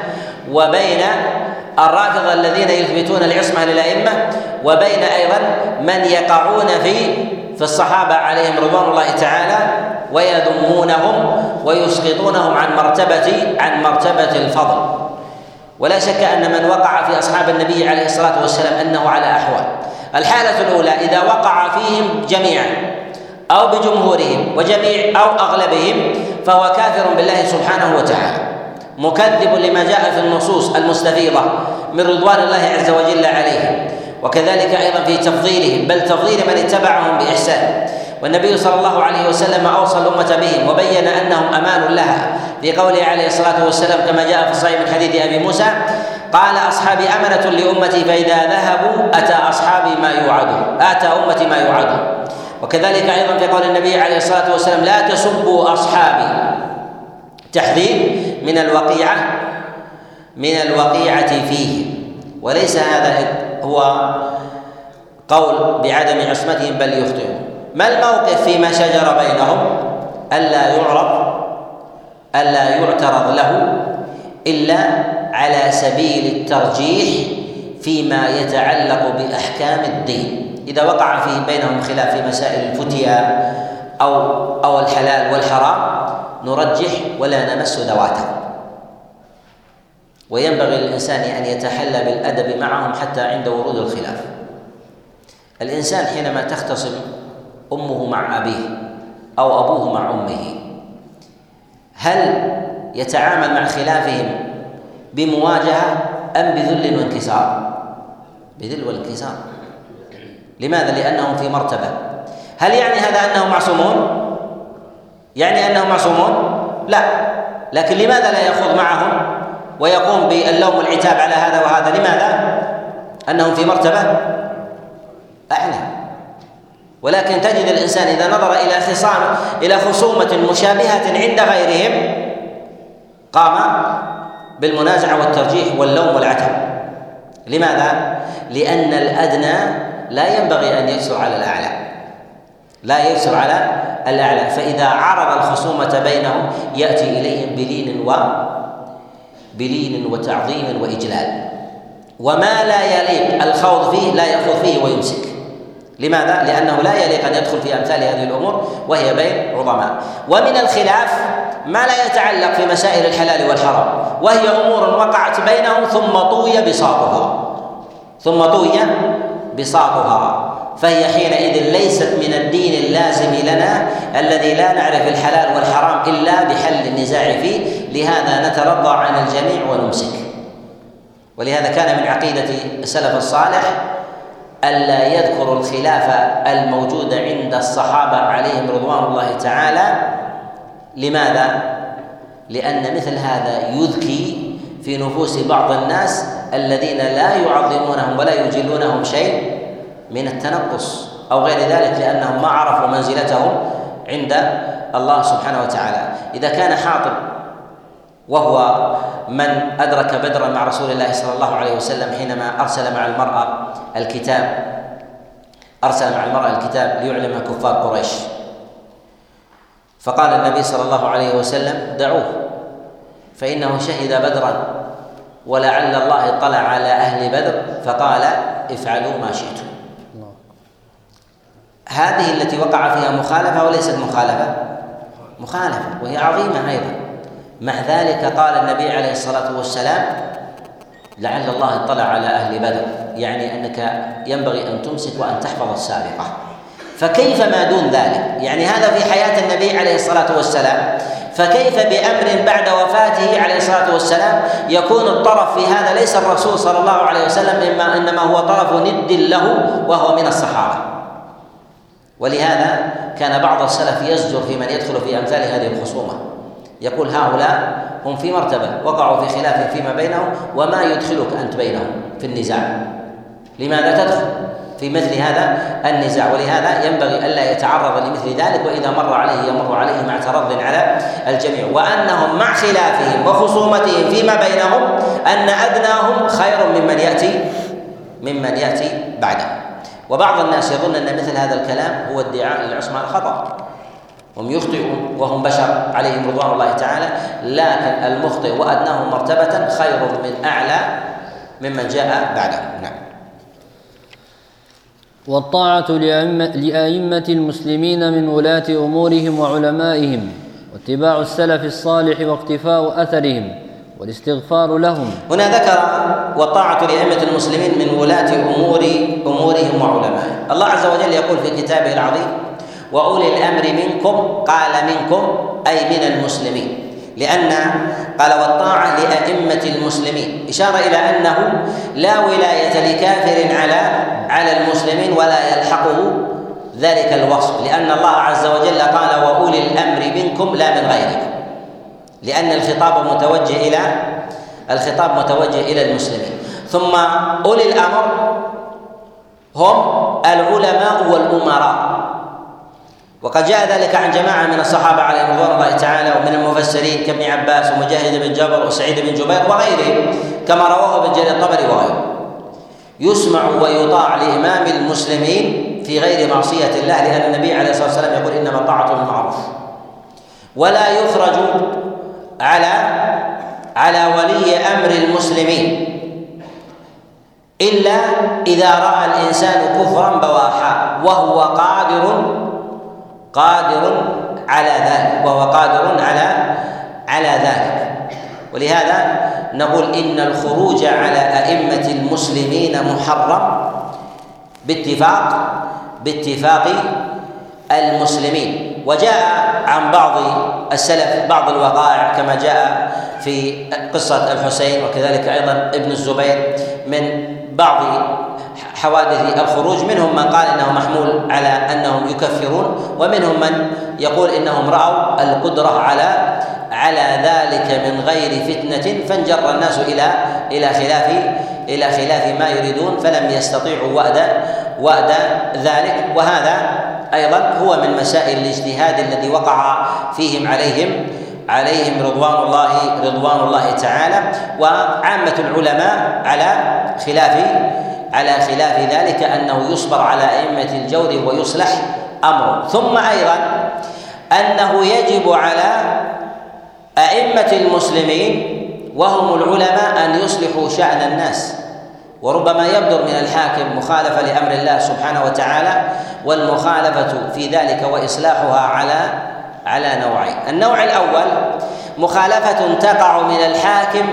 وبين الرافضة الذين يثبتون العصمة للأئمة، وبين أيضا من يقعون في الصحابة عليهم رضوان الله تعالى ويذمونهم ويسقطونهم عن مرتبة الفضل. ولا شك أن من وقع في أصحاب النبي عليه الصلاة والسلام أنه على أحوال. الحالة الأولى إذا وقع فيهم جميعا أو بجمهورهم أو أغلبهم فهو كافر بالله سبحانه وتعالى، مكذب لما جاء في النصوص المستفيضة من رضوان الله عز وجل عليهم، وكذلك أيضا في تفضيلهم، بل تفضيل من اتبعهم بإحسان. والنبي صلى الله عليه وسلم أوصى الأمة بهم وبين أنهم أمان لها في قوله عليه الصلاة والسلام كما جاء في الصحيح من حديث أبي موسى قال أصحابي أمنة لأمتي فإذا ذهبوا أتى أصحابي ما يوعدون آتى أمتي ما يوعدون. وكذلك أيضا في قول النبي عليه الصلاة والسلام: لا تسبوا أصحابي، تحذير من الوقيعة فيه. وليس هذا هو قول بعدم عصمتهم بل يخطئون. ما الموقف فيما شجر بينهم؟ ألا يعترض له إلا على سبيل الترجيح فيما يتعلق بأحكام الدين. إذا وقع فيه بينهم خلاف في مسائل الفتيا أو الحلال والحرام نرجح ولا نمس ذواته. وينبغي للإنسان أن يتحلى بالأدب معهم حتى عند ورود الخلاف. الإنسان حينما تختصم أمه مع أبيه أو أبوه مع أمه، هل يتعامل مع خلافهم بمواجهة أم بذل وانكسار؟ بذل وانكسار. لماذا؟ لأنهم في مرتبة. هل يعني هذا أنهم معصومون؟ لا، لكن لماذا لا يخوض معهم ويقوم باللوم والعتاب على هذا وهذا؟ لماذا؟ أنهم في مرتبة أعلى. ولكن تجد الإنسان إذا نظر إلى خصومة مشابهة عند غيرهم قام بالمنازعة والترجيح واللوم والعتاب. لماذا؟ لأن الأدنى لا ينبغي أن يجسر على الأعلى، فإذا عرض الخصومة بينهم يأتي إليهم بلين وتعظيم وإجلال. وما لا يليق الخوض فيه لا يخوض فيه ويمسك. لماذا؟ لأنه لا يليق أن يدخل في أمثال هذه الأمور وهي بين عظماء. ومن الخلاف ما لا يتعلق في مسائل الحلال والحرام، وهي أمور وقعت بينهم ثم طوي بساطها، فهي حينئذ ليست من الدين اللازم لنا الذي لا نعرف الحلال والحرام إلا بحل النزاع فيه. لهذا نترضى عن الجميع ونمسك. ولهذا كان من عقيدة السلف الصالح ألا يذكر الخلاف الموجود عند الصحابة عليهم رضوان الله تعالى. لماذا؟ لأن مثل هذا يذكي في نفوس بعض الناس الذين لا يعظمونهم ولا يجلونهم شيء من التنقص أو غير ذلك، لأنهم ما عرفوا منزلتهم عند الله سبحانه وتعالى. إذا كان حاطب وهو من أدرك بدرا مع رسول الله صلى الله عليه وسلم حينما أرسل مع المرأة الكتاب ليعلمها كفار قريش، فقال النبي صلى الله عليه وسلم: دعوه فإنه شهد بدرا ولعل الله اطلع على أهل بدر فقال: افعلوا ما شئتم. هذه التي وقع فيها مخالفة وليست مخالفة وهي عظيمة أيضا. مع ذلك قال النبي عليه الصلاة والسلام: لعل الله اطلع على أهل بدر، يعني أنك ينبغي أن تمسك وأن تحفظ السابقة. فكيف ما دون ذلك؟ يعني هذا في حياة النبي عليه الصلاة والسلام، فكيف بأمر بعد وفاته عليه الصلاة والسلام يكون الطرف في هذا ليس الرسول صلى الله عليه وسلم، إنما هو طرف ند له وهو من الصحابة. ولهذا كان بعض السلف يزجر في من يدخل في أمثال هذه الخصومة، يقول: هؤلاء هم في مرتبة، وقعوا في خلاف فيما بينهم، وما يدخلك أنت بينهم في النزاع؟ لماذا تدخل في مثل هذا النزاع؟ ولهذا ينبغي ألا يتعرض لمثل ذلك، وإذا مر عليه يمر عليه مع ترض على الجميع. وأنهم مع خلافهم وخصومتهم فيما بينهم أن أدناهم خير ممن يأتي بعده. وبعض الناس يظن أن مثل هذا الكلام هو ادعاء للعصمة خطأ، هم يخطئون وهم بشر عليهم رضوان الله تعالى، لكن المخطئ وأدناهم مرتبة خير من أعلى ممن جاء بعدهم. نعم. والطاعة لأئمة المسلمين من ولاة أمورهم وعلمائهم، واتباع السلف الصالح واقتفاء أثرهم والاستغفار لهم. هنا ذكر: والطاعة لأئمة المسلمين من ولاة أمورهم وعلمائهم. الله عز وجل يقول في كتابه العظيم: وأولي الأمر منكم. قال منكم أي من المسلمين، لأن قال: والطاعة لأئمة المسلمين، إشارة إلى أنه لا ولاية لكافر على المسلمين ولا يلحقه ذلك الوصف، لأن الله عز وجل قال: وأولي الأمر منكم لا من غيركم، لأن الخطاب متوجه إلى المسلمين. ثم أولي الأمر هم العلماء والأمراء. وقد جاء ذلك عن جماعة من الصحابة عليهم رضوان الله تعالى ومن المفسرين كابن عباس ومجاهد بن جبر وسعيد بن جبير وغيرهم كما رواه ابن جرير الطبري وغيره. يسمع ويطاع لإمام المسلمين في غير معصية الله، لأن النبي عليه الصلاة والسلام يقول إنما الطاعة بالمعروف. ولا يخرج على ولي أمر المسلمين إلا إذا رأى الإنسان كفرا بواحا وهو قادر على ذلك ولهذا نقول إن الخروج على أئمة المسلمين محرم باتفاق المسلمين. وجاء عن بعض السلف بعض الوقائع كما جاء في قصة الحسين وكذلك أيضا ابن الزبير من بعض حوادث الخروج، منهم من قال إنه محمول على أنهم يكفرون، ومنهم من يقول إنهم رأوا القدرة على ذلك من غير فتنة، فانجر الناس إلى خلاف ما يريدون فلم يستطيعوا وأدى ذلك. وهذا أيضا هو من مسائل الاجتهاد الذي وقع فيهم عليهم رضوان الله تعالى. وعامة العلماء على خلاف ذلك، أنه يصبر على أئمة الجور ويصلح أمره. ثم أيضا أنه يجب على أئمة المسلمين وهم العلماء أن يصلحوا شأن الناس، وربما يبدر من الحاكم مخالفة لأمر الله سبحانه وتعالى، والمخالفة في ذلك وإصلاحها على نوعين. النوع الأول مخالفة تقع من الحاكم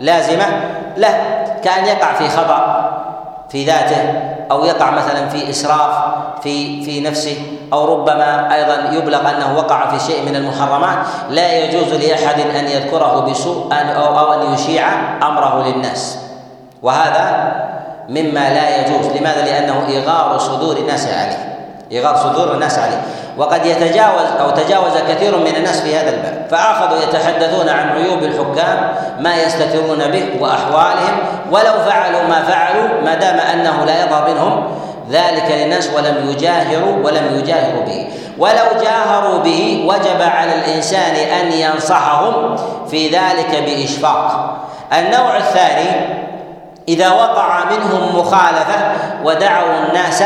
لازمة له، كأن يقع في خطأ في ذاته، أو يقع مثلا في إسراف في نفسه، أو ربما أيضا يبلغ أنه وقع في شيء من المحرمات لا يجوز لأحد أن يذكره بسوء أو أن يشيع أمره للناس، وهذا مما لا يجوز. لماذا؟ لأنه إغار صدور الناس عليه. وقد يتجاوز أو تجاوز كثير من الناس في هذا الباب، فأخذوا يتحدثون عن عيوب الحكام ما يستترون به وأحوالهم، ولو فعلوا ما فعلوا ما دام أنه لا يظهر منهم ذلك للناس ولم يجاهروا به. ولو جاهروا به وجب على الإنسان أن ينصحهم في ذلك بإشفاق. النوع الثاني إذا وقع منهم مخالفة ودعوا الناس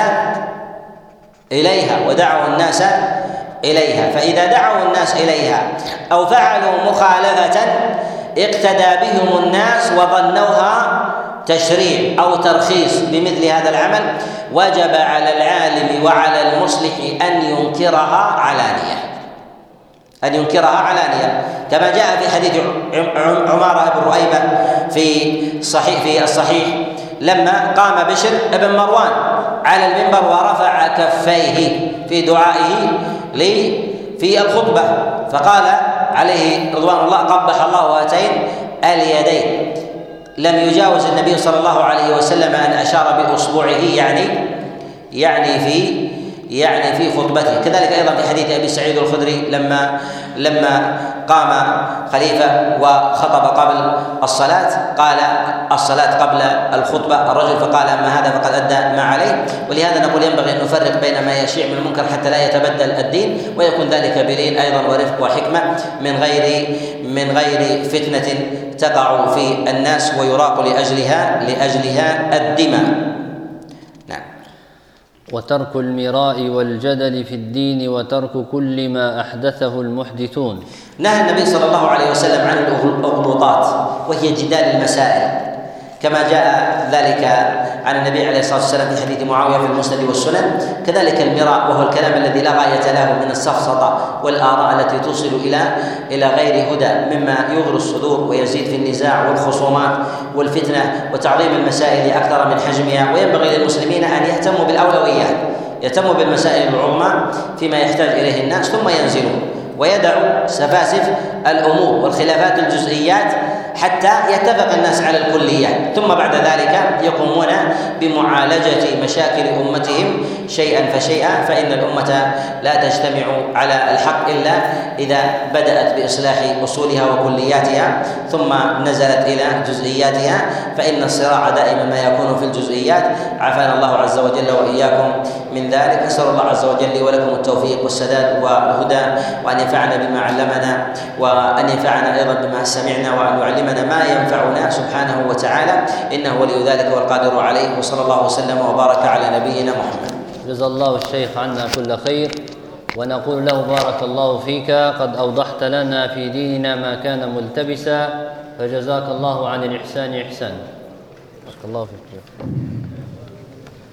إليها، فإذا دعوا الناس إليها أو فعلوا مخالفة اقتدى بهم الناس وظنوها تشريع أو ترخيص بمثل هذا العمل، وجب على العالم وعلى المصلح أن ينكرها علانية، كما جاء في حديث عمارة بن رؤيبة في الصحيح لما قام بشر بن مروان على المنبر ورفع كفيه في دعائه في الخطبة، فقال عليه رضوان الله: قبح الله هاتين اليدين. لم يجاوز النبي صلى الله عليه وسلم أن أشار بأصبعه يعني في خطبته. كذلك أيضا في حديث أبي سعيد الخدري لما قام خليفة وخطب قبل الصلاة قال: الصلاة قبل الخطبة. الرجل فقال: أما هذا فقد أدى ما عليه. ولهذا نقول ينبغي أن نفرق بين ما يشيع من المنكر حتى لا يتبدل الدين، ويكون ذلك بلين أيضا ورفق وحكمة من غير فتنة تقع في الناس ويراق لأجلها الدماء. وترك المراء والجدل في الدين وترك كل ما أحدثه المحدثون. نهى النبي صلى الله عليه وسلم عن الأغلوطات، وهي جدال المسائل، كما جاء ذلك عن النبي عليه الصلاة والسلام في حديث معاوية في المسند والسنن. كذلك المراء وهو الكلام الذي لا غاية له من السفسطة والآراء التي توصل إلى غير هدى، مما يغري الصدور ويزيد في النزاع والخصومات والفتنة وتعظيم المسائل أكثر من حجمها. وينبغي للمسلمين أن يهتموا بالأولويات، يهتموا بالمسائل العظمى فيما يحتاج إليه الناس، ثم ينزلون ويدعوا سفاسف الأمور والخلافات الجزئيات حتى يتفق الناس على الكليات، ثم بعد ذلك يقومون بمعالجة مشاكل أمتهم شيئا فشيئا، فإن الأمة لا تجتمع على الحق إلا إذا بدأت بإصلاح أصولها وكلياتها ثم نزلت إلى جزئياتها، فإن الصراع دائما ما يكون في الجزئيات. عافانا الله عز وجل وإياكم من ذلك. أسأل الله عز وجل ولكم التوفيق والسداد والهدى، وأن ينفعنا بما علمنا، وأن ينفعنا أيضا بما سمعنا، وأن يعلمنا ما ينفعنا سبحانه وتعالى، إنه ولي ذلك والقادر عليه. وصلى الله وسلم وبارك على نبينا محمد. جزا الله الشيخ عنا كل خير، ونقول له بارك الله فيك، قد أوضحت لنا في ديننا ما كان ملتبسا، فجزاك الله عن الإحسان إحسانا. بارك الله فيك.